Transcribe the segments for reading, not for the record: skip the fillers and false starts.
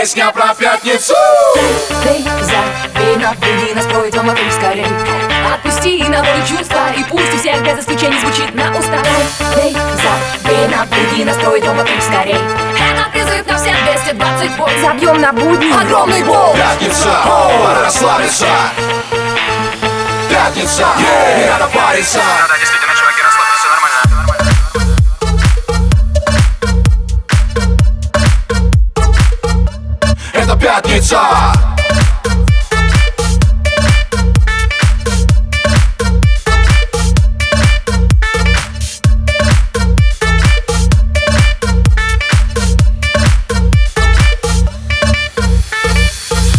песня про пятницу. Эй, за вина, беги настрой, дома вдруг скорей. Отпусти на волю чувства, и пусть у всех без исключений звучит на уста. Эй, за вина, беги настрой, дома вдруг скорей. Это призыв на всех 220 вольт. Забьем на будни огромный бол. Пятница, пора расслабиться. Пятница, не надо париться. Да, действительно, чуваки, расслабься, все нормально. Это пятница.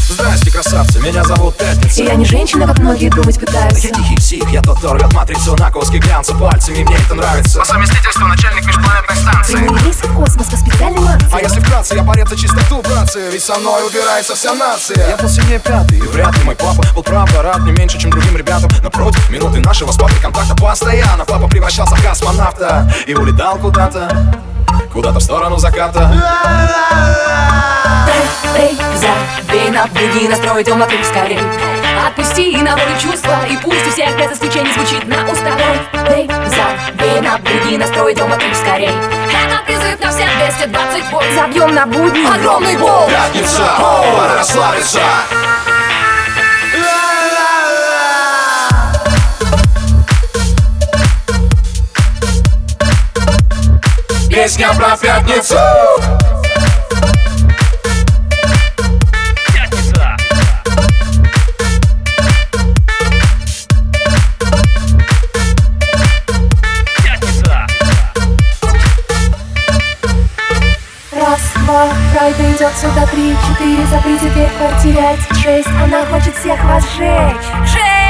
Здрасте, красавцы, меня зовут Пятница. Я не женщина, как многие думать пытаются. Я тихий псих, я тот, кто рвет матрицу на куски глянца пальцами, мне это нравится. По совместительству начальник межпланетной станции. Прямые рейсы в космос по специальной ланции. А если вкратце, я борец за чистоту, братцы, ведь со мной убирается вся нация. Я был сильнее пятый, и вряд ли мой папа был правда рад не меньше, чем другим ребятам. Напротив, минуты нашего с папой контакта постоянно папа превращался в космонавта и улетал куда-то, куда-то в сторону заката. Эй, забей на беги, настрой, идем вокруг скорей. Отпусти на волю чувства, и пусть у всех без исключений звучит на устах. Эй, забей на беги, настрой, идем вокруг скорей. Это призыв на всех 220 вольт. Забьем на будни огромный бол. Пятница, пора расслабиться. Песня про пятницу. Фрайда идет сюда 3, 4, запри теперь квартирять 6, она хочет всех вас сжечь.